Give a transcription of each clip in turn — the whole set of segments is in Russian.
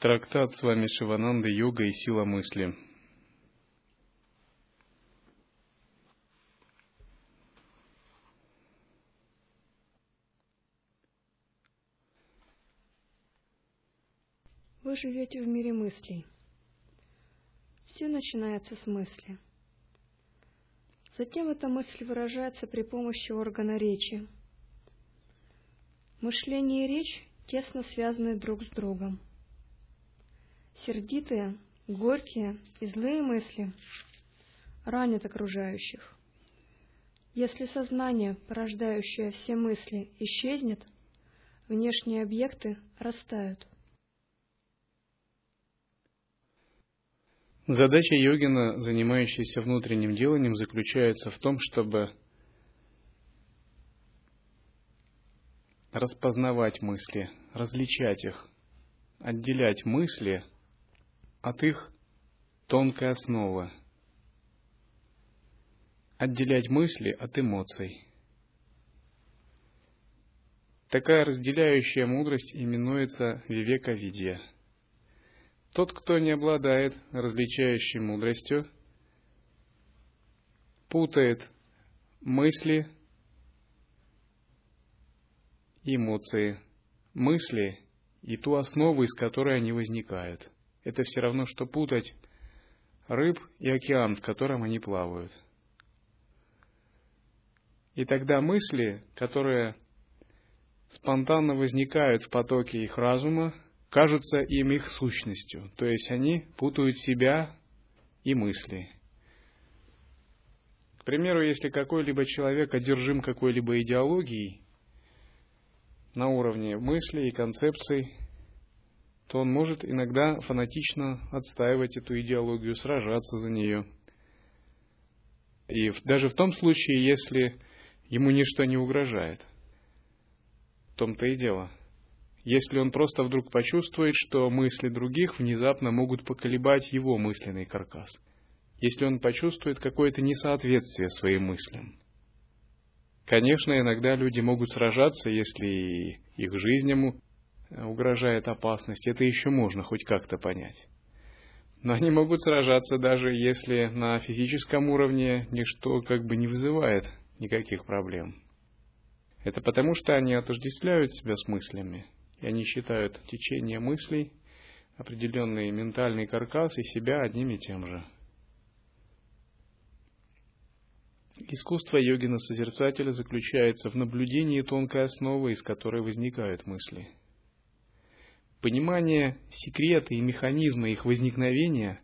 Трактат с вами Шивананды «Йога и сила мысли». Вы живете в мире мыслей. Все начинается с мысли. Затем эта мысль выражается при помощи органа речи. Мышление и речь тесно связаны друг с другом. Сердитые, горькие и злые мысли ранят окружающих. Если сознание, порождающее все мысли, исчезнет, внешние объекты растают. Задача йогина, занимающаяся внутренним деланием, заключается в том, чтобы распознавать мысли, различать их, отделять мысли от их тонкой основы, отделять мысли от эмоций. Такая разделяющая мудрость именуется вивека-видья. Тот, кто не обладает различающей мудростью, путает мысли и эмоции, мысли и ту основу, из которой они возникают. Это все равно, что путать рыб и океан, в котором они плавают. И тогда мысли, которые спонтанно возникают в потоке их разума, кажутся им их сущностью. То есть они путают себя и мысли. К примеру, если какой-либо человек одержим какой-либо идеологией на уровне мыслей и концепций, то он может иногда фанатично отстаивать эту идеологию, сражаться за нее. И даже в том случае, если ему ничто не угрожает. В том-то и дело. Если он просто вдруг почувствует, что мысли других внезапно могут поколебать его мысленный каркас. Если он почувствует какое-то несоответствие своим мыслям. Конечно, иногда люди могут сражаться, если их жизнь ему угрожает опасность, это еще можно хоть как-то понять. Но они могут сражаться, даже если на физическом уровне ничто как бы не вызывает никаких проблем. Это потому, что они отождествляют себя с мыслями, и они считают течение мыслей, определенный ментальный каркас и себя одним и тем же. Искусство йогина-созерцателя заключается в наблюдении тонкой основы, из которой возникают мысли. Понимание секрета и механизма их возникновения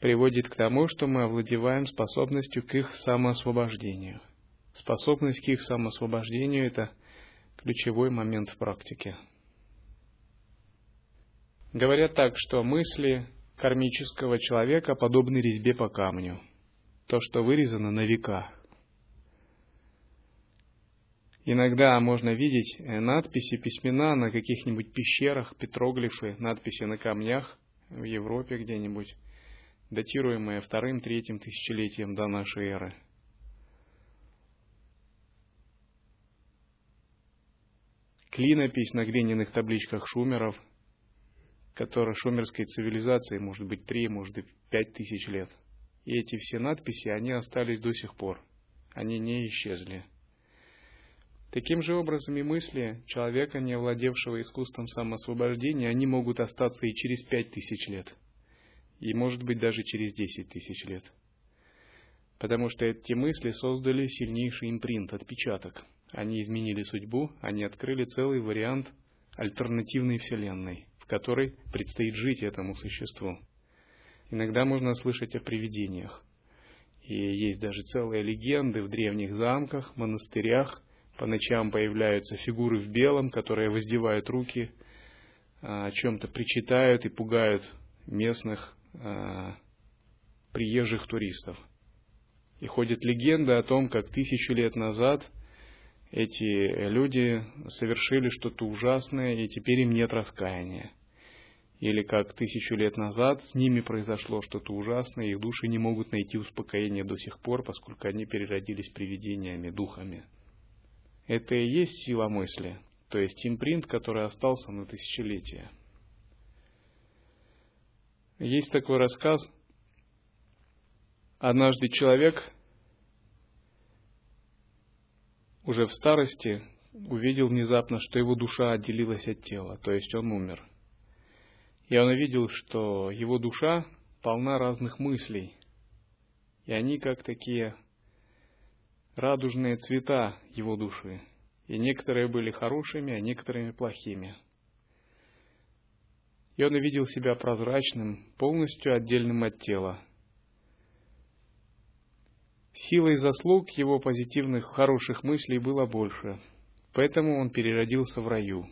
приводит к тому, что мы овладеваем способностью к их самоосвобождению. Способность к их самоосвобождению – это ключевой момент в практике. Говорят так, что мысли кармического человека подобны резьбе по камню, то, что вырезано на века. Иногда можно видеть надписи, письмена на каких-нибудь пещерах, петроглифы, надписи на камнях в Европе где-нибудь, датируемые 2-3 тысячелетием до нашей эры. Клинопись на глиняных табличках шумеров, которая шумерской цивилизации может быть 3, может быть 5 тысяч лет. И эти все надписи, они остались до сих пор, они не исчезли. Таким же образом и мысли человека, не овладевшего искусством самоосвобождения, они могут остаться и через 5000 лет, и, может быть, даже через 10 000 лет. Потому что эти мысли создали сильнейший импринт, отпечаток. Они изменили судьбу, они открыли целый вариант альтернативной вселенной, в которой предстоит жить этому существу. Иногда можно слышать о привидениях. И есть даже целые легенды в древних замках, монастырях. По ночам появляются фигуры в белом, которые воздевают руки, о чем-то причитают и пугают местных приезжих туристов. И ходит легенда о том, как 1000 лет назад эти люди совершили что-то ужасное, и теперь им нет раскаяния. Или как 1000 лет назад с ними произошло что-то ужасное, их души не могут найти успокоения до сих пор, поскольку они переродились привидениями, духами. Это и есть сила мысли, то есть импринт, который остался на тысячелетия. Есть такой рассказ. Однажды человек уже в старости увидел внезапно, что его душа отделилась от тела, то есть он умер. И он увидел, что его душа полна разных мыслей, и они как такие радужные цвета его души, и некоторые были хорошими, а некоторыми плохими. И он увидел себя прозрачным, полностью отдельным от тела. Силой заслуг его позитивных, хороших мыслей было больше, поэтому он переродился в раю.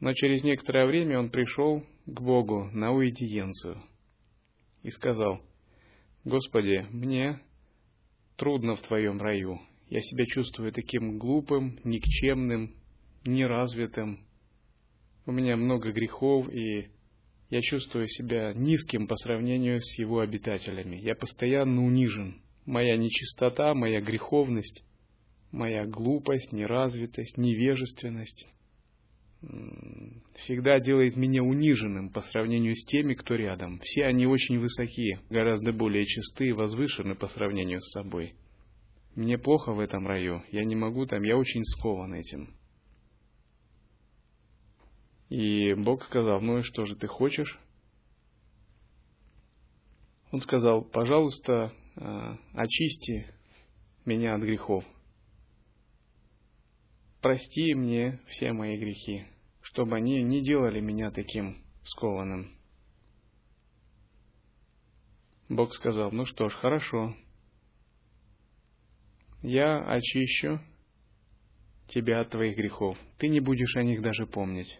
Но через некоторое время он пришел к Богу на уидиенцию и сказал: «Господи, мне трудно в Твоем раю, я себя чувствую таким глупым, никчемным, неразвитым, у меня много грехов, и я чувствую себя низким по сравнению с его обитателями, я постоянно унижен». Моя нечистота, моя греховность, моя глупость, неразвитость, невежественность всегда делает меня униженным по сравнению с теми, кто рядом. Все они очень высоки, гораздо более чисты и возвышены по сравнению с собой. Мне плохо в этом раю, я не могу там, я очень скован этим. И Бог сказал: «Ну и что же ты хочешь?» Он сказал: «Пожалуйста, очисти меня от грехов. Прости мне все мои грехи, чтобы они не делали меня таким скованным». Бог сказал: «Ну что ж, хорошо. Я очищу тебя от твоих грехов. Ты не будешь о них даже помнить».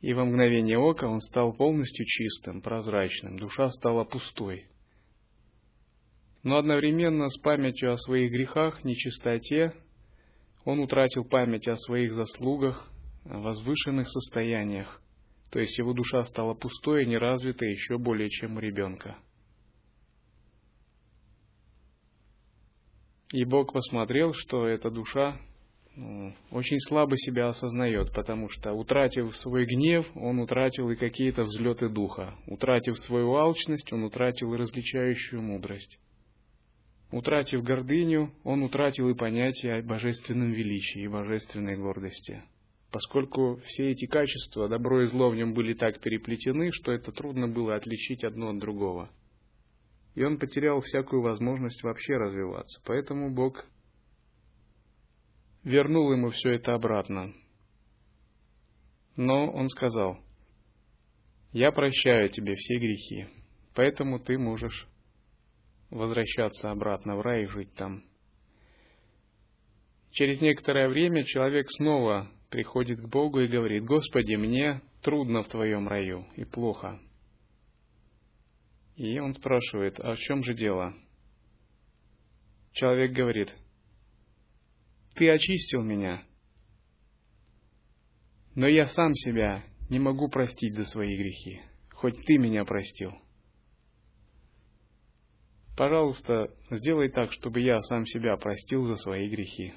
И во мгновение ока он стал полностью чистым, прозрачным, душа стала пустой. Но одновременно с памятью о своих грехах, нечистоте, он утратил память о своих заслугах, о возвышенных состояниях. То есть его душа стала пустой и неразвитой еще более, чем у ребенка. И Бог посмотрел, что эта душа очень слабо себя осознает, потому что, утратив свой гнев, он утратил и какие-то взлеты духа. Утратив свою алчность, он утратил и различающую мудрость. Утратив гордыню, он утратил и понятие о божественном величии и божественной гордости. Поскольку все эти качества, добро и зло, в нем были так переплетены, что это трудно было отличить одно от другого. И он потерял всякую возможность вообще развиваться. Поэтому Бог вернул ему все это обратно. Но он сказал: «Я прощаю тебе все грехи, поэтому ты можешь возвращаться обратно в рай и жить там». Через некоторое время человек снова приходит к Богу и говорит: «Господи, мне трудно в Твоем раю и плохо». И он спрашивает: «А в чем же дело?» Человек говорит: «Ты очистил меня, но я сам себя не могу простить за свои грехи, хоть Ты меня простил. Пожалуйста, сделай так, чтобы я сам себя простил за свои грехи».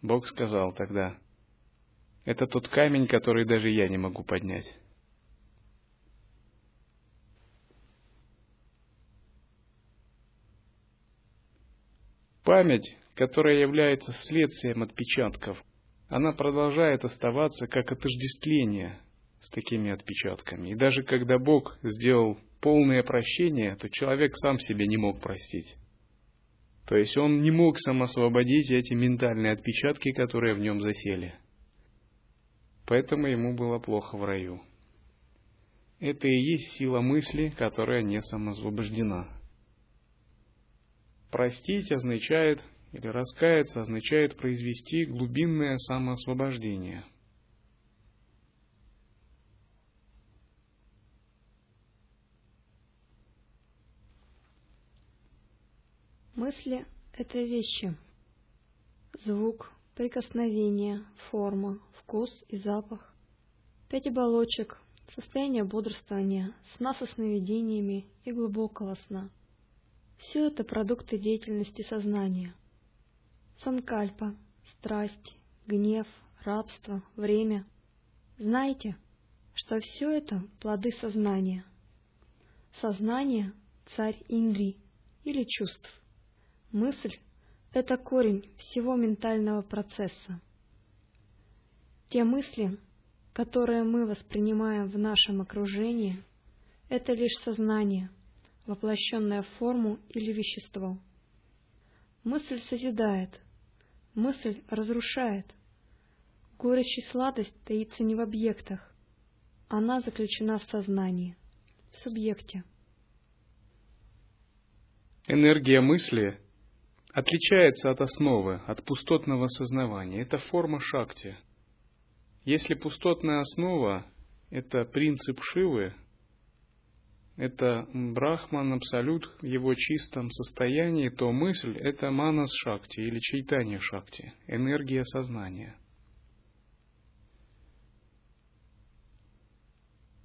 Бог сказал тогда: «Это тот камень, который даже я не могу поднять». Память, которая является следствием отпечатков, она продолжает оставаться как отождествление с такими отпечатками. И даже когда Бог сделал полное прощение, то человек сам себе не мог простить. То есть он не мог сам освободить эти ментальные отпечатки, которые в нем засели. Поэтому ему было плохо в раю. Это и есть сила мысли, которая не самоосвобождена. Простить означает, или раскаяться означает произвести глубинное самоосвобождение. Мысли — это вещи. Звук, прикосновение, форма, вкус и запах, 5 оболочек, состояние бодрствования, сна со сновидениями и глубокого сна. Все это продукты деятельности сознания. Санкальпа, страсть, гнев, рабство, время. Знайте, что все это плоды сознания. Сознание — царь индри или чувств. Мысль — это корень всего ментального процесса. Те мысли, которые мы воспринимаем в нашем окружении, это лишь сознание, воплощенное в форму или вещество. Мысль созидает, мысль разрушает. Горечь и сладость таится не в объектах, она заключена в сознании, в субъекте. Энергия мысли отличается от основы, от пустотного сознавания. Это форма шакти. Если пустотная основа — это принцип Шивы, это брахман, абсолют в его чистом состоянии, то мысль — это манас-шакти или чайтанья-шакти, энергия сознания.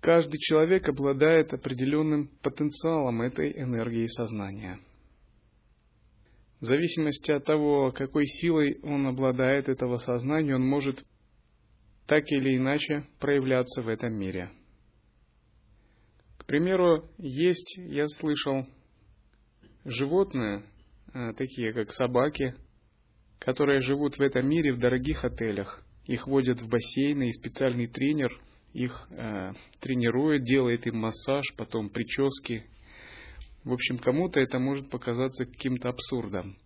Каждый человек обладает определенным потенциалом этой энергии сознания. В зависимости от того, какой силой он обладает этого сознания, он может так или иначе проявляться в этом мире. К примеру, есть, я слышал, животные, такие как собаки, которые живут в этом мире в дорогих отелях. Их водят в бассейны, и специальный тренер их тренирует, делает им массаж, потом прически. В общем, кому-то это может показаться каким-то абсурдом.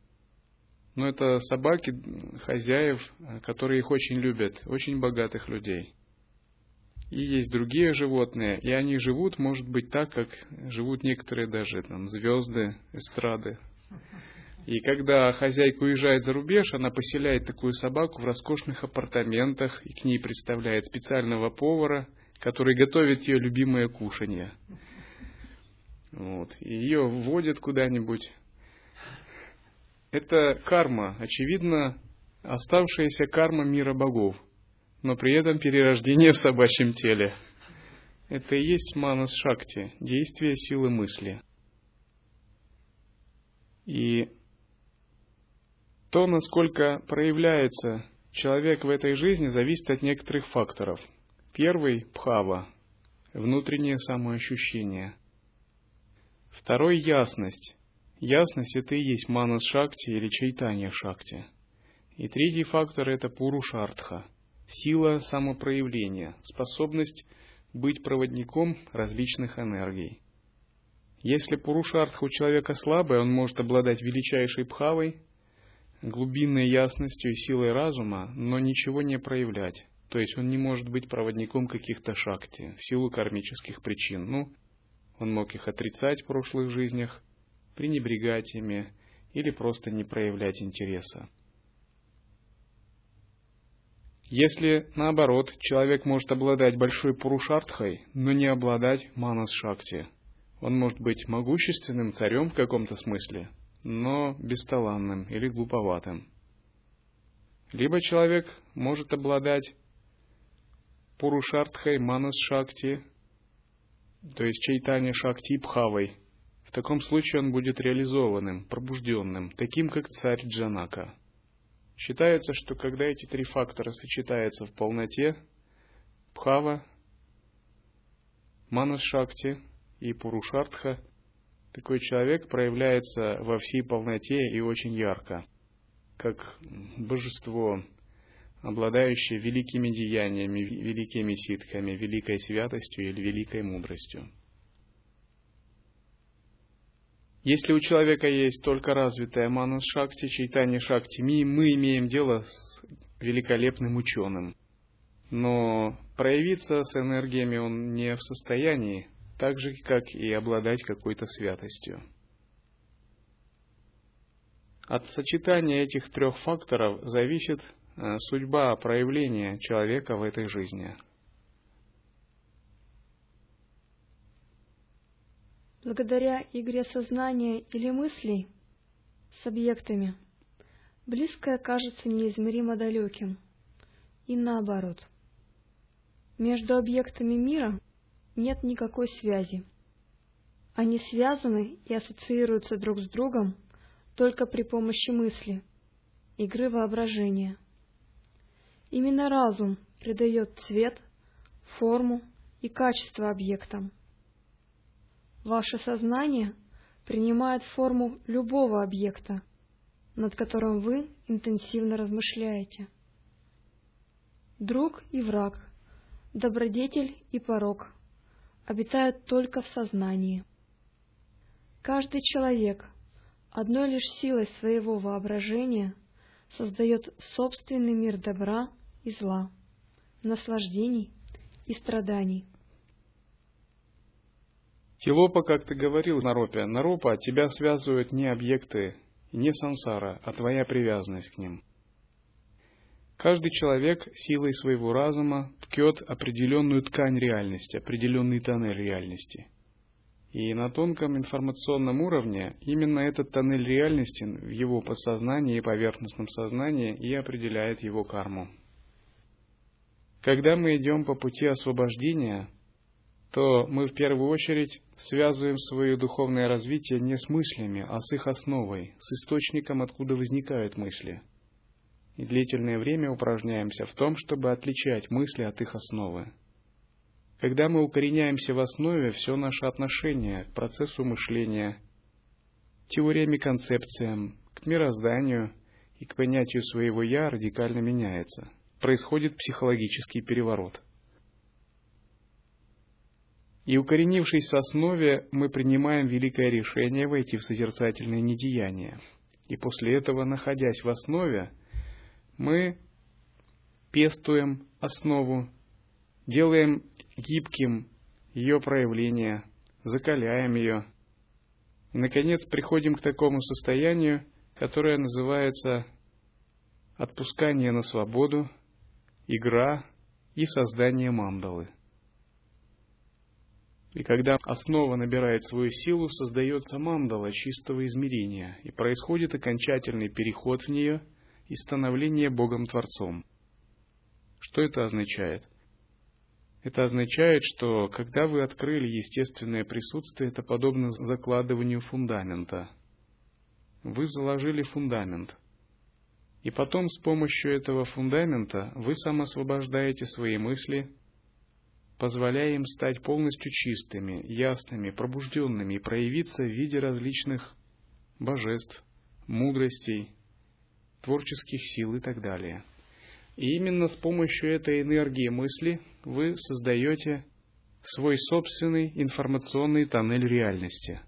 Но это собаки хозяев, которые их очень любят, очень богатых людей. И есть другие животные, и они живут, может быть, так, как живут некоторые даже там, звезды, эстрады. И когда хозяйка уезжает за рубеж, она поселяет такую собаку в роскошных апартаментах, и к ней представляет специального повара, который готовит ее любимое кушанье. Вот. И ее вводят куда-нибудь. Это карма, очевидно, оставшаяся карма мира богов, но при этом перерождение в собачьем теле. Это и есть манас-шакти, действие силы мысли. И то, насколько проявляется человек в этой жизни, зависит от некоторых факторов. Первый – пхава, внутреннее самоощущение. Второй – ясность. Ясность — это и есть манас-шакти или чайтанья-шакти. И третий фактор — это пурушартха, сила самопроявления, способность быть проводником различных энергий. Если пурушартха у человека слабая, он может обладать величайшей пхавой, глубинной ясностью и силой разума, но ничего не проявлять. То есть он не может быть проводником каких-то шакти в силу кармических причин. Он мог их отрицать в прошлых жизнях, пренебрегать ими или просто не проявлять интереса. Если, наоборот, человек может обладать большой пурушартхой, но не обладать манас-шакти. Он может быть могущественным царем в каком-то смысле, но бесталанным или глуповатым. Либо человек может обладать пурушартхой, манас-шакти, то есть чайтанья-шакти и пхавой. В таком случае он будет реализованным, пробужденным, таким как царь Джанака. Считается, что когда эти три фактора сочетаются в полноте, пхава, манас-шакти и пурушартха, такой человек проявляется во всей полноте и очень ярко. как божество, обладающее великими деяниями, великими ситхами, великой святостью или великой мудростью. Если у человека есть только развитая манас-шакти, чайтанья-шакти, мы имеем дело с великолепным ученым. Но проявиться с энергиями он не в состоянии, так же, как и обладать какой-то святостью. От сочетания этих трех факторов зависит судьба проявления человека в этой жизни. Благодаря игре сознания или мыслей с объектами, близкое кажется неизмеримо далеким, и наоборот. Между объектами мира нет никакой связи. Они связаны и ассоциируются друг с другом только при помощи мысли, игры воображения. Именно разум придает цвет, форму и качество объектам. Ваше сознание принимает форму любого объекта, над которым вы интенсивно размышляете. Друг и враг, добродетель и порок обитают только в сознании. Каждый человек одной лишь силой своего воображения создает собственный мир добра и зла, наслаждений и страданий. Тилопа, как ты говорил, Наропе, Наропа, тебя связывают не объекты, не сансара, а твоя привязанность к ним. Каждый человек силой своего разума ткет определенную ткань реальности, определенный тоннель реальности. И на тонком информационном уровне именно этот тоннель реальности в его подсознании и поверхностном сознании и определяет его карму. Когда мы идем по пути освобождения, то мы в первую очередь связываем свое духовное развитие не с мыслями, а с их основой, с источником, откуда возникают мысли. И длительное время упражняемся в том, чтобы отличать мысли от их основы. Когда мы укореняемся в основе, все наше отношение к процессу мышления, к теориям и концепциям, к мирозданию и к понятию своего «я» радикально меняется. Происходит психологический переворот. И, укоренившись в основе, мы принимаем великое решение войти в созерцательное недеяние. И после этого, находясь в основе, мы пестуем основу, делаем гибким ее проявление, закаляем ее. И, наконец, приходим к такому состоянию, которое называется отпускание на свободу, игра и создание мандалы. И когда основа набирает свою силу, создается мандала чистого измерения, и происходит окончательный переход в нее и становление Богом-Творцом. Что это означает? Это означает, что когда вы открыли естественное присутствие, это подобно закладыванию фундамента. Вы заложили фундамент. И потом с помощью этого фундамента вы самоосвобождаете свои мысли, позволяя им стать полностью чистыми, ясными, пробужденными и проявиться в виде различных божеств, мудростей, творческих сил и так далее. И именно с помощью этой энергии мысли вы создаете свой собственный информационный тоннель реальности.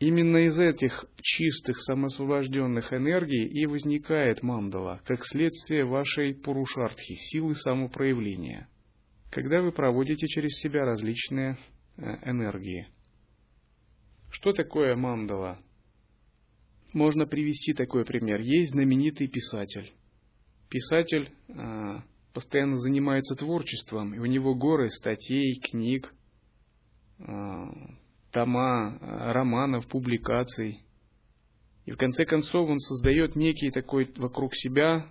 Именно из этих чистых, самоосвобожденных энергий и возникает мандала, как следствие вашей пурушартхи, силы самопроявления, когда вы проводите через себя различные энергии. Что такое мандала? Можно привести такой пример. Есть знаменитый писатель. Писатель постоянно занимается творчеством, и у него горы статей, книг, тома, романов, публикаций. И в конце концов он создает некий такой вокруг себя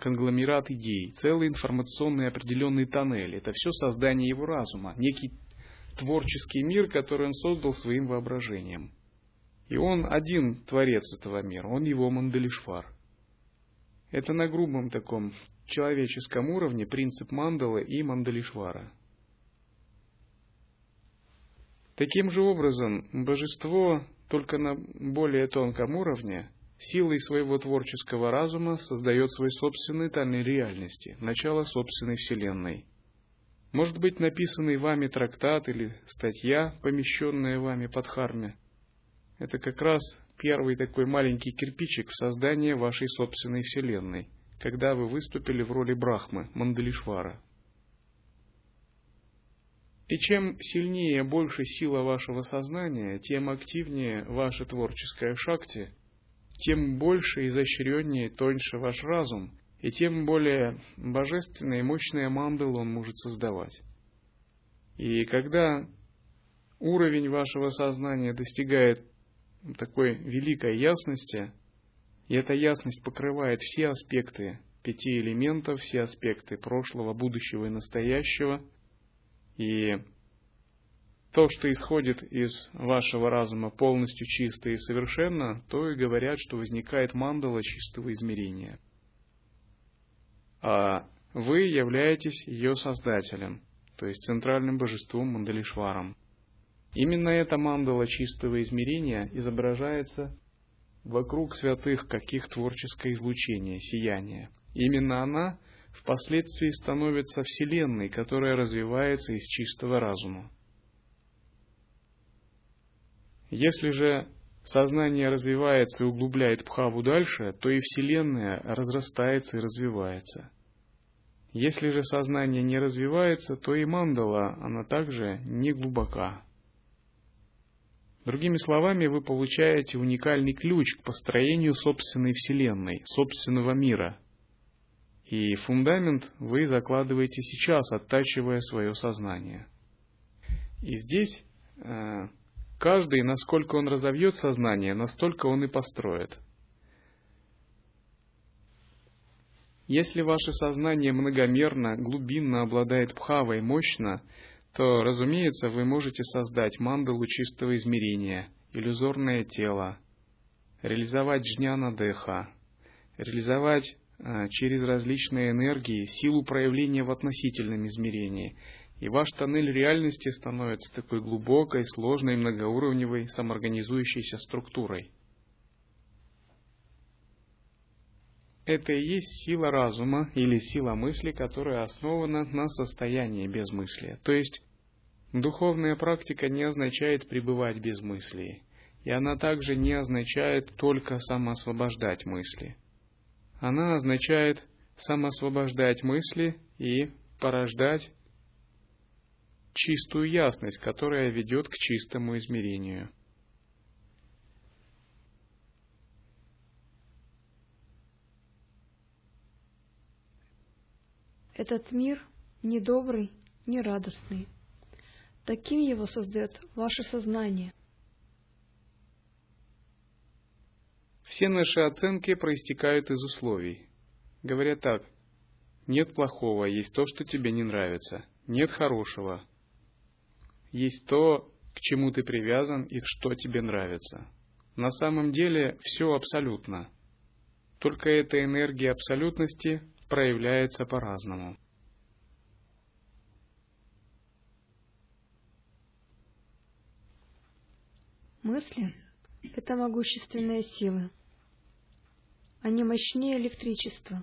конгломерат идей, целый информационный определенный тоннель. Это все создание его разума, некий творческий мир, который он создал своим воображением. И он один творец этого мира, он его мандалишвар. Это на грубом таком человеческом уровне принцип мандалы и мандалишвара. Таким же образом, божество, только на более тонком уровне, силой своего творческого разума создает свои собственные тайны реальности, начало собственной вселенной. Может быть, написанный вами трактат или статья, помещенная вами под дхарме, это как раз первый такой маленький кирпичик в создании вашей собственной вселенной, когда вы выступили в роли Брахмы, Мандалишвара. И чем сильнее и больше сила вашего сознания, тем активнее ваша творческая шакти, тем больше, изощреннее и тоньше ваш разум, и тем более божественные и мощные мандалы он может создавать. И когда уровень вашего сознания достигает такой великой ясности, и эта ясность покрывает все аспекты пяти элементов, все аспекты прошлого, будущего и настоящего, и то, что исходит из вашего разума полностью чисто и совершенно, то и говорят, что возникает мандала чистого измерения. А вы являетесь ее создателем, то есть центральным божеством Мандалишваром. Именно эта мандала чистого измерения изображается вокруг святых, как их творческое излучение, сияние. Именно она впоследствии становится Вселенной, которая развивается из чистого разума. Если же сознание развивается и углубляет Пхаву дальше, то и Вселенная разрастается и развивается. Если же сознание не развивается, то и мандала, она также не глубока. Другими словами, вы получаете уникальный ключ к построению собственной Вселенной, собственного мира. И фундамент вы закладываете сейчас, оттачивая свое сознание. И здесь каждый, насколько он разовьет сознание, настолько он и построит. Если ваше сознание многомерно, глубинно обладает пхавой мощно, то, разумеется, вы можете создать мандалу чистого измерения, иллюзорное тело, реализовать джняна-дэха, реализовать через различные энергии силу проявления в относительном измерении, и ваш тоннель реальности становится такой глубокой, сложной, многоуровневой, самоорганизующейся структурой. Это и есть сила разума или сила мысли, которая основана на состоянии безмыслия. То есть духовная практика не означает пребывать без мыслей, и она также не означает только самоосвобождать мысли. Она означает самоосвобождать мысли и порождать чистую ясность, которая ведет к чистому измерению. Этот мир ни добрый, ни радостный. Таким его создает ваше сознание. Все наши оценки проистекают из условий. Говорят так: нет плохого, есть то, что тебе не нравится. Нет хорошего, есть то, к чему ты привязан и что тебе нравится. На самом деле все абсолютно. Только эта энергия абсолютности проявляется по-разному. Мысли — это могущественные силы. Они мощнее электричества.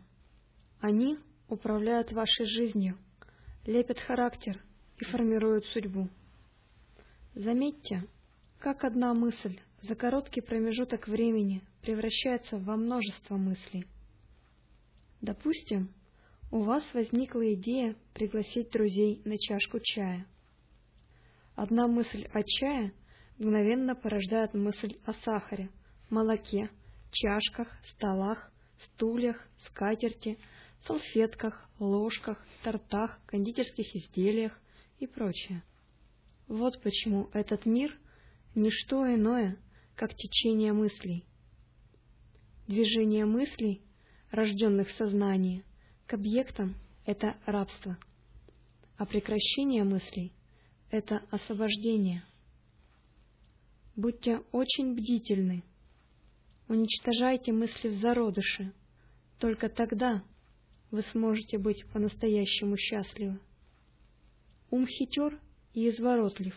Они управляют вашей жизнью, лепят характер и формируют судьбу. Заметьте, как одна мысль за короткий промежуток времени превращается во множество мыслей. Допустим, у вас возникла идея пригласить друзей на чашку чая. Одна мысль о чае мгновенно порождает мысль о сахаре, молоке, чашках, столах, стульях, скатерти, салфетках, ложках, тортах, кондитерских изделиях и прочее. Вот почему этот мир — ничто иное, как течение мыслей. Движение мыслей, рожденных в сознании, к объектам — это рабство, а прекращение мыслей — это освобождение. Будьте очень бдительны, уничтожайте мысли в зародыше, только тогда вы сможете быть по-настоящему счастливы. Ум хитер и изворотлив.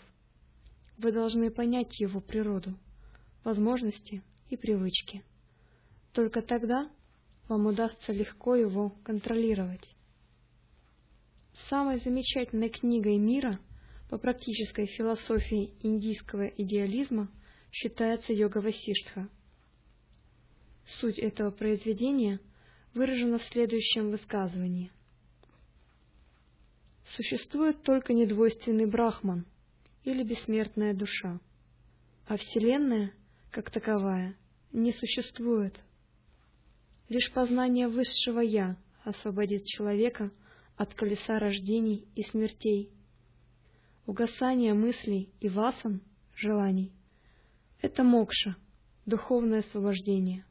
Вы должны понять его природу, возможности и привычки. Только тогда вам удастся легко его контролировать. Самой замечательной книгой мира по практической философии индийского идеализма считается йога-васиштха. Суть этого произведения выражена в следующем высказывании. Существует только недвойственный брахман или бессмертная душа, а Вселенная, как таковая, не существует. Лишь познание высшего Я освободит человека от колеса рождений и смертей. Угасание мыслей и васан, желаний — это мокша, духовное освобождение.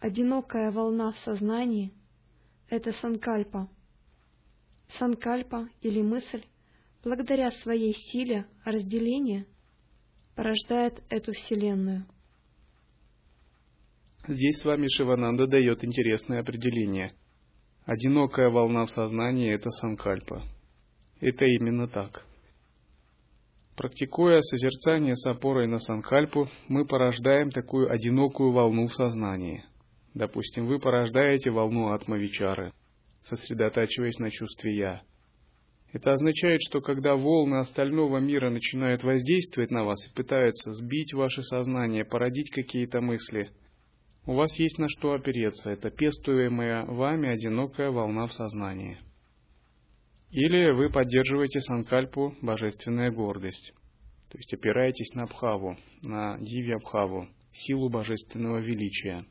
Одинокая волна сознания — это санкальпа. Санкальпа или мысль, благодаря своей силе разделения, порождает эту Вселенную. Здесь с вами Шивананда дает интересное определение. Одинокая волна сознания – это санкальпа. Это именно так. Практикуя созерцание с опорой на санкальпу, мы порождаем такую одинокую волну в сознании. Допустим, вы порождаете волну атмовичары, сосредотачиваясь на чувстве «я». Это означает, что когда волны остального мира начинают воздействовать на вас и пытаются сбить ваше сознание, породить какие-то мысли, у вас есть на что опереться. Это пестуемая вами одинокая волна в сознании. Или вы поддерживаете санкальпу божественная гордость, то есть опираетесь на пхаву, на дивья бхаву, силу божественного величия.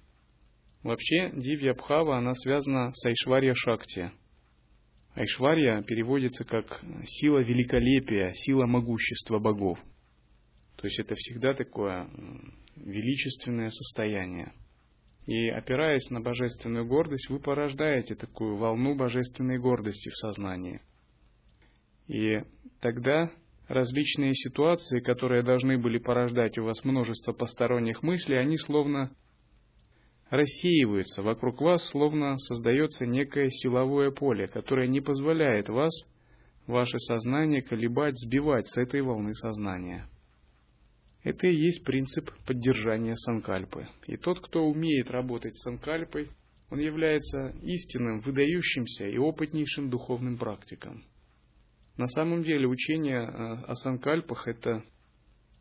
Вообще, дивья бхава, она связана с айшварья шакти. Айшварья переводится как сила великолепия, сила могущества богов. То есть это всегда такое величественное состояние. И опираясь на божественную гордость, вы порождаете такую волну божественной гордости в сознании. И тогда различные ситуации, которые должны были порождать у вас множество посторонних мыслей, они словно рассеиваются вокруг вас, словно создается некое силовое поле, которое не позволяет вас, ваше сознание колебать, сбивать с этой волны сознания. Это и есть принцип поддержания санкальпы. И тот, кто умеет работать с санкальпой, он является истинным, выдающимся и опытнейшим духовным практиком. На самом деле учение о санкальпах – это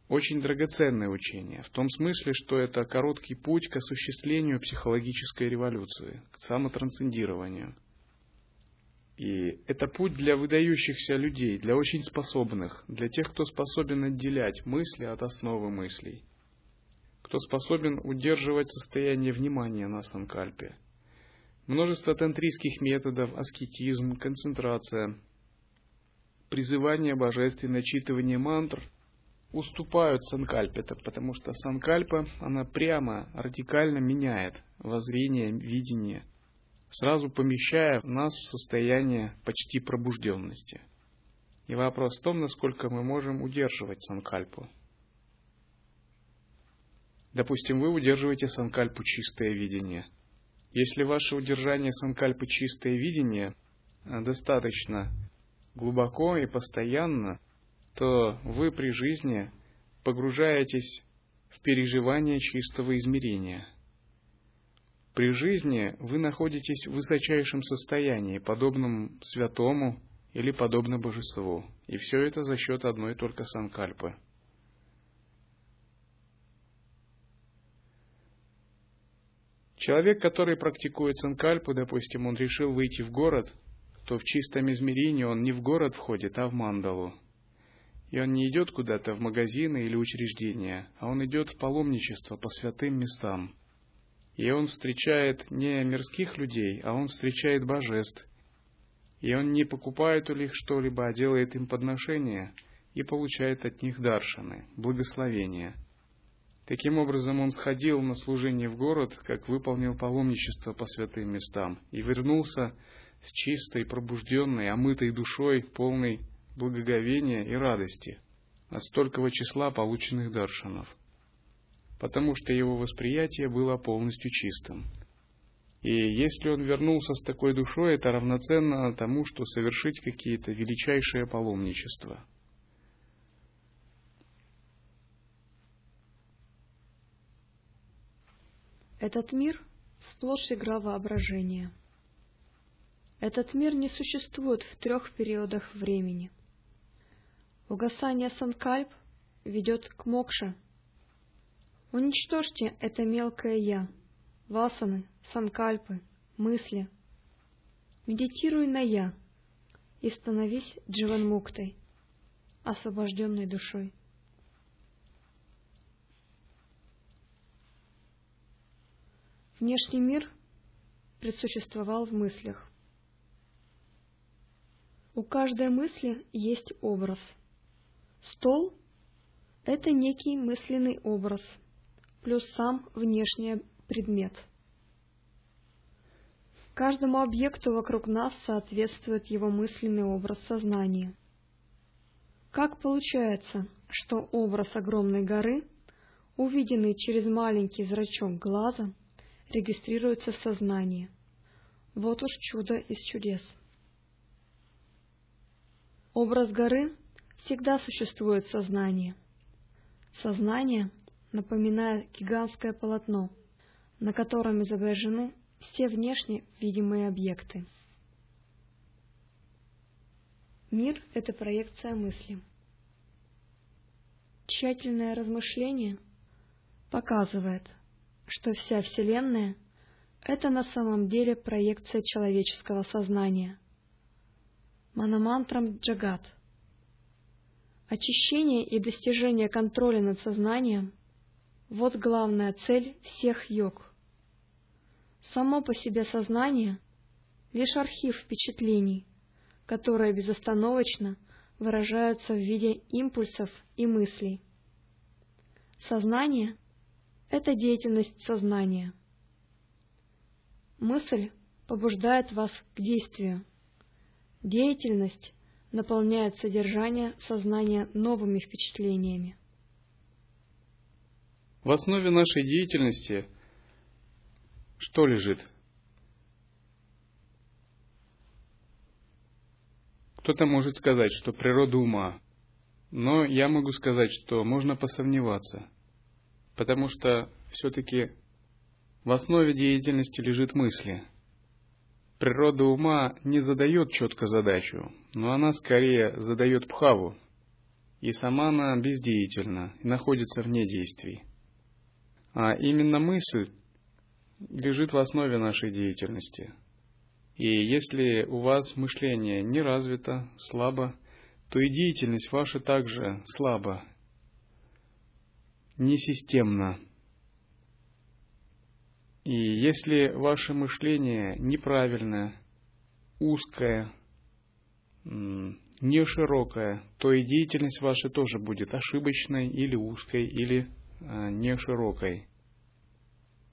очень драгоценное учение, в том смысле, что это короткий путь к осуществлению психологической революции, к самотрансцендированию. И это путь для выдающихся людей, для очень способных, для тех, кто способен отделять мысли от основы мыслей, кто способен удерживать состояние внимания на санкальпе. Множество тантрийских методов, аскетизм, концентрация, призывание божественное, читывание мантр уступают санкальпе, потому что санкальпа, она прямо, радикально меняет воззрение, видение, сразу помещая нас в состояние почти пробужденности. И вопрос в том, насколько мы можем удерживать санкальпу. Допустим, вы удерживаете санкальпу чистое видение. Если ваше удержание санкальпы чистое видение достаточно глубоко и постоянно, то вы при жизни погружаетесь в переживание чистого измерения. При жизни вы находитесь в высочайшем состоянии, подобном святому или подобно божеству. И все это за счет одной только санкальпы. Человек, который практикует санкальпу, допустим, он решил выйти в город, то в чистом измерении он не в город входит, а в мандалу. И он не идет куда-то в магазины или учреждения, а он идет в паломничество по святым местам. И он встречает не мирских людей, а он встречает божеств. И он не покупает у них что-либо, а делает им подношения и получает от них даршаны, благословения. Таким образом, он сходил на служение в город, как выполнил паломничество по святым местам, и вернулся с чистой, пробужденной, омытой душой, полной благоговения и радости от столького числа полученных даршанов, потому что его восприятие было полностью чистым. И если он вернулся с такой душой, это равноценно тому, что совершить какие-то величайшие паломничества. Этот мир сплошь игра воображения. Этот мир не существует в трех периодах времени. Угасание санкальп ведет к мокше. Уничтожьте это мелкое «я», васаны, санкальпы, мысли. Медитируй на «я» и становись дживанмуктой, освобожденной душой. Внешний мир присуществовал в мыслях. У каждой мысли есть образ. Стол — это некий мысленный образ, плюс сам внешний предмет. Каждому объекту вокруг нас соответствует его мысленный образ сознания. Как получается, что образ огромной горы, увиденный через маленький зрачок глаза, регистрируется в сознании? Вот уж чудо из чудес. Образ горы всегда существует в сознании. Сознание напоминает гигантское полотно, на котором изображены все внешне видимые объекты. Мир — это проекция мысли. Тщательное размышление показывает, что вся Вселенная — это на самом деле проекция человеческого сознания. Манамантрам джагат. Очищение и достижение контроля над сознанием — вот главная цель всех йог. Само по себе сознание — лишь архив впечатлений, которые безостановочно выражаются в виде импульсов и мыслей. Сознание — это деятельность сознания. Мысль побуждает вас к действию. Деятельность наполняет содержание сознания новыми впечатлениями. В основе нашей деятельности что лежит? Кто-то может сказать, что природа ума, но я могу сказать, что можно посомневаться, потому что все-таки в основе деятельности лежит мысли. Природа ума не задает четко задачу, но она скорее задает пхаву, и сама она бездеятельна и находится вне действий. А именно мысль лежит в основе нашей деятельности. И если у вас мышление не развито, слабо, то и деятельность ваша также слаба, несистемна. И если ваше мышление неправильное, узкое, не широкое, то и деятельность ваша тоже будет ошибочной или узкой, или не широкой.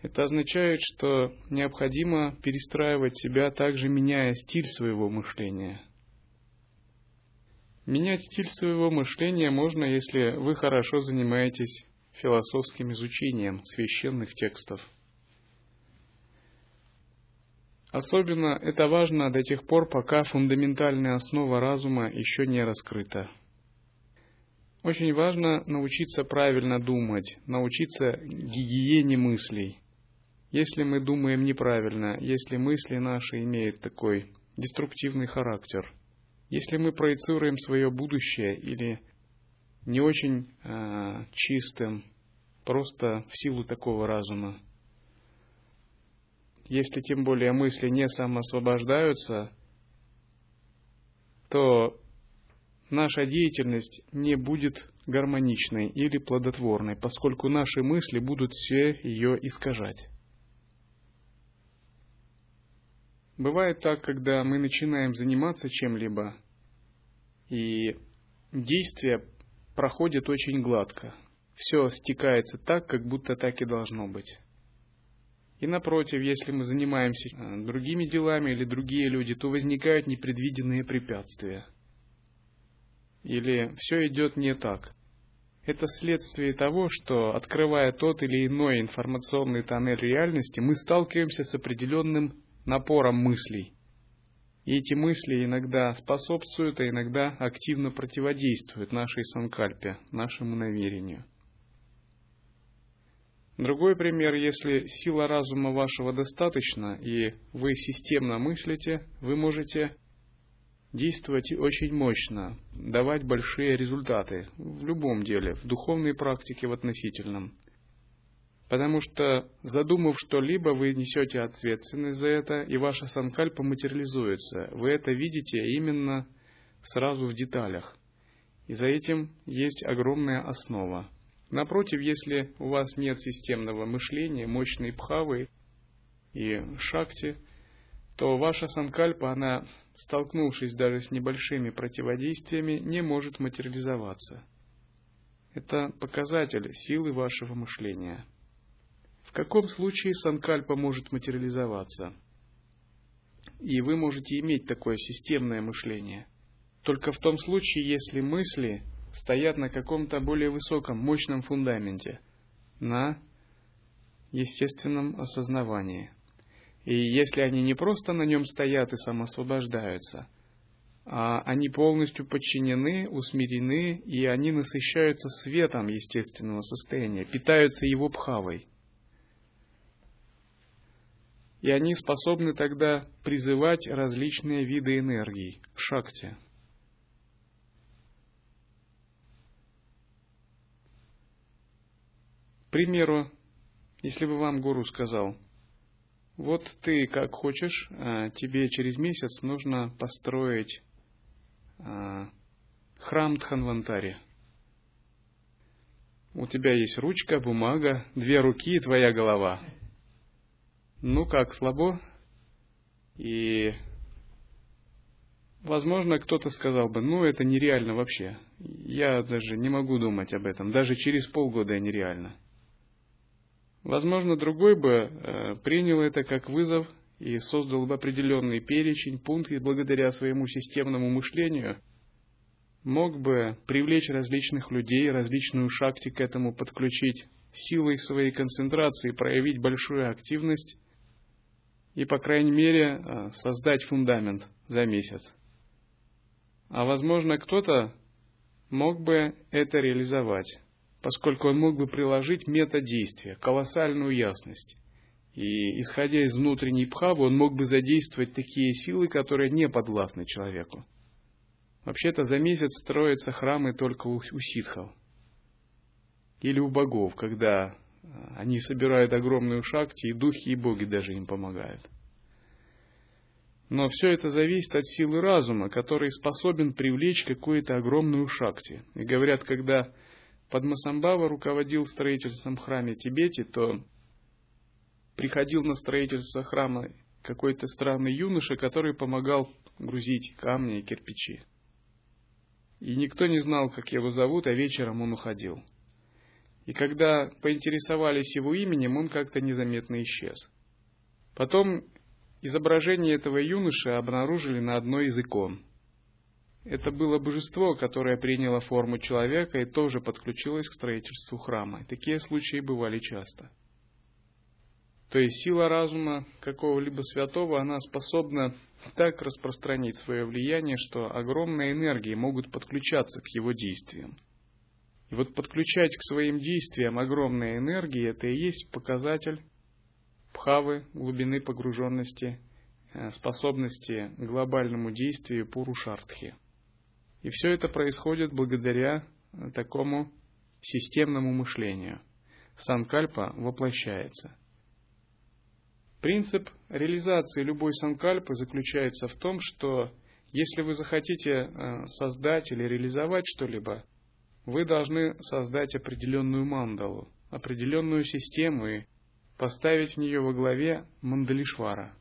Это означает, что необходимо перестраивать себя, также меняя стиль своего мышления. Менять стиль своего мышления можно, если вы хорошо занимаетесь философским изучением священных текстов. Особенно это важно до тех пор, пока фундаментальная основа разума еще не раскрыта. Очень важно научиться правильно думать, научиться гигиене мыслей. Если мы думаем неправильно, если мысли наши имеют такой деструктивный характер, если мы проецируем свое будущее или не очень чистым, просто в силу такого разума, если тем более мысли не самоосвобождаются, то наша деятельность не будет гармоничной или плодотворной, поскольку наши мысли будут все ее искажать. Бывает так, когда мы начинаем заниматься чем-либо, и действие проходит очень гладко. Все стекается так, как будто так и должно быть. И напротив, если мы занимаемся другими делами или другие люди, то возникают непредвиденные препятствия. Или все идет не так. Это следствие того, что, открывая тот или иной информационный тоннель реальности, мы сталкиваемся с определенным напором мыслей. И эти мысли иногда способствуют, а иногда активно противодействуют нашей санкальпе, нашему намерению. Другой пример: если сила разума вашего достаточна и вы системно мыслите, вы можете действовать очень мощно, давать большие результаты в любом деле, в духовной практике, в относительном. Потому что, задумав что-либо, вы несете ответственность за это, и ваша санкальпа материализуется. Вы это видите именно сразу в деталях. И за этим есть огромная основа. Напротив, если у вас нет системного мышления, мощной пхавы и шакти, то ваша санкальпа, она, столкнувшись даже с небольшими противодействиями, не может материализоваться. Это показатель силы вашего мышления. В каком случае санкальпа может материализоваться? И вы можете иметь такое системное мышление только в том случае, если мысли стоят на каком-то более высоком, мощном фундаменте, на естественном осознавании. И если они не просто на нем стоят и самоосвобождаются, а они полностью подчинены, усмирены, и они насыщаются светом естественного состояния, питаются его пхавой. И они способны тогда призывать различные виды энергий, шакти. К примеру, если бы вам гуру сказал: вот ты как хочешь, тебе через месяц нужно построить храм Тханвантари. У тебя есть ручка, бумага, две руки и твоя голова. Ну как, слабо? И, возможно, кто-то сказал бы: ну это нереально вообще. Я даже не могу думать об этом. Даже через полгода нереально. Возможно, другой бы принял это как вызов и создал бы определенный перечень, пункт, и благодаря своему системному мышлению мог бы привлечь различных людей, различную шакти к этому подключить, силой своей концентрации проявить большую активность и, по крайней мере, создать фундамент за месяц. А возможно, кто-то мог бы это реализовать, поскольку он мог бы приложить метадействие, колоссальную ясность. И, исходя из внутренней пхавы, он мог бы задействовать такие силы, которые не подвластны человеку. Вообще-то за месяц строятся храмы только у ситхов или у богов, когда они собирают огромную шакти, и духи, и боги даже им помогают. Но все это зависит от силы разума, который способен привлечь какую-то огромную шакти. И говорят, когда Падмасамбава руководил строительством храма в Тибете, то приходил на строительство храма какой-то странный юноша, который помогал грузить камни и кирпичи. И никто не знал, как его зовут, а вечером он уходил. И когда поинтересовались его именем, он как-то незаметно исчез. Потом изображение этого юноши обнаружили на одной из икон. Это было божество, которое приняло форму человека и тоже подключилось к строительству храма. Такие случаи бывали часто. То есть сила разума какого-либо святого, она способна так распространить свое влияние, что огромные энергии могут подключаться к его действиям. И вот подключать к своим действиям огромные энергии — это и есть показатель пхавы, глубины погруженности, способности к глобальному действию пурушартхи. И все это происходит благодаря такому системному мышлению. Санкальпа воплощается. Принцип реализации любой санкальпы заключается в том, что если вы захотите создать или реализовать что-либо, вы должны создать определенную мандалу, определенную систему и поставить в нее во главе мандалишвара.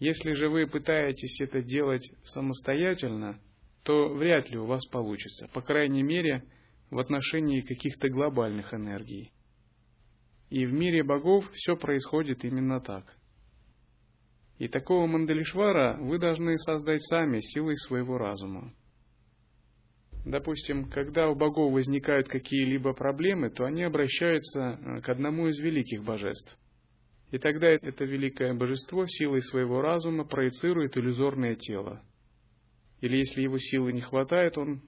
Если же вы пытаетесь это делать самостоятельно, то вряд ли у вас получится, по крайней мере, в отношении каких-то глобальных энергий. И в мире богов все происходит именно так. И такого мандалишвара вы должны создать сами силой своего разума. Допустим, когда у богов возникают какие-либо проблемы, то они обращаются к одному из великих божеств. И тогда это великое божество силой своего разума проецирует иллюзорное тело. Или если его силы не хватает, он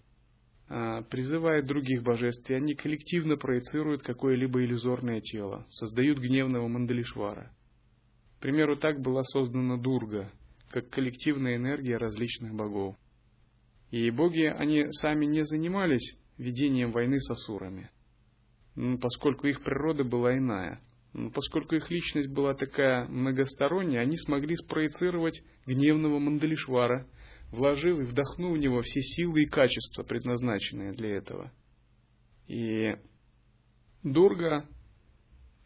призывает других божеств, и они коллективно проецируют какое-либо иллюзорное тело, создают гневного мандалишвара. К примеру, так была создана Дурга, как коллективная энергия различных богов. И боги, они сами не занимались ведением войны с асурами, поскольку их природа была иная. Поскольку их личность была такая многосторонняя, они смогли спроецировать гневного мандалишвара, вложив и вдохнув в него все силы и качества, предназначенные для этого. И Дурга,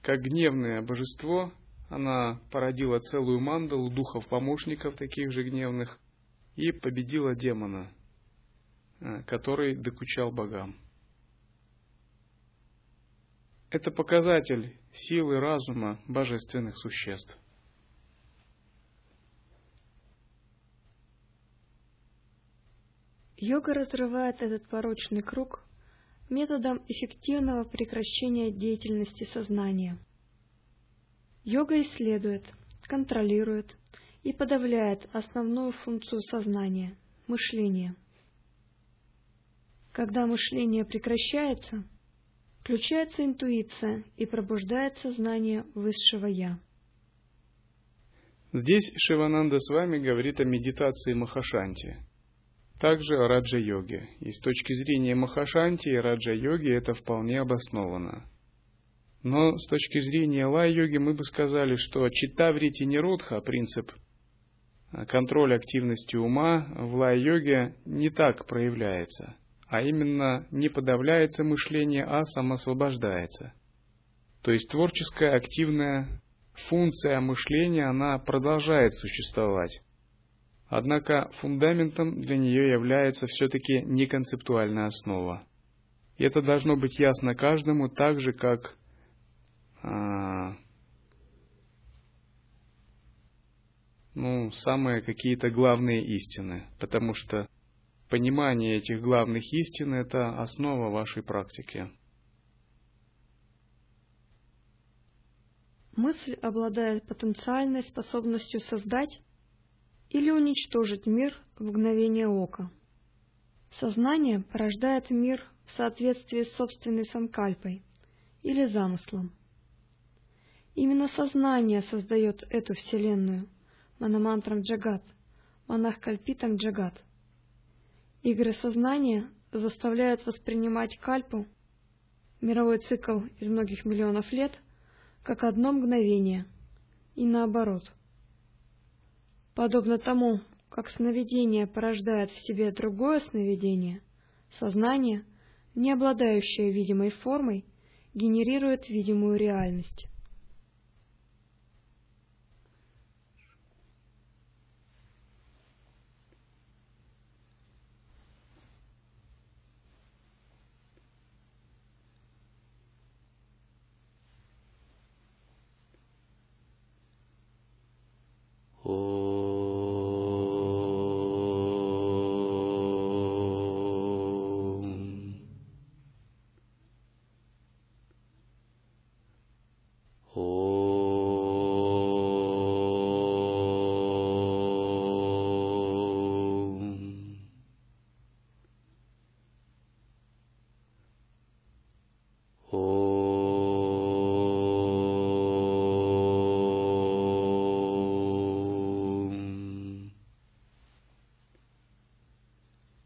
как гневное божество, она породила целую мандалу духов-помощников, таких же гневных, и победила демона, который докучал богам. Это показатель силы разума божественных существ. Йога разрывает этот порочный круг методом эффективного прекращения деятельности сознания. Йога исследует, контролирует и подавляет основную функцию сознания – мышление. Когда мышление прекращается, включается интуиция и пробуждается знание Высшего Я. Здесь Шивананда с вами говорит о медитации Махашанти, также о Раджа-йоге. И с точки зрения Махашанти и Раджа-йоги это вполне обосновано. Но с точки зрения Лай-йоги мы бы сказали, что Читаврити Ниродха, принцип контроля активности ума, в Лай-йоге не так проявляется. А именно, не подавляется мышление, а самоосвобождается. То есть творческая активная функция мышления, она продолжает существовать. Однако фундаментом для нее является все-таки неконцептуальная основа. И это должно быть ясно каждому, так же как самые какие-то главные истины, потому что понимание этих главных истин – это основа вашей практики. Мысль обладает потенциальной способностью создать или уничтожить мир в мгновение ока. Сознание порождает мир в соответствии с собственной санкальпой или замыслом. Именно сознание создает эту вселенную – манамантрам джагат, манахкальпитам джагат. Игры сознания заставляют воспринимать кальпу, мировой цикл из многих миллионов лет, как одно мгновение, и наоборот. Подобно тому, как сновидение порождает в себе другое сновидение, сознание, не обладающее видимой формой, генерирует видимую реальность. Oh.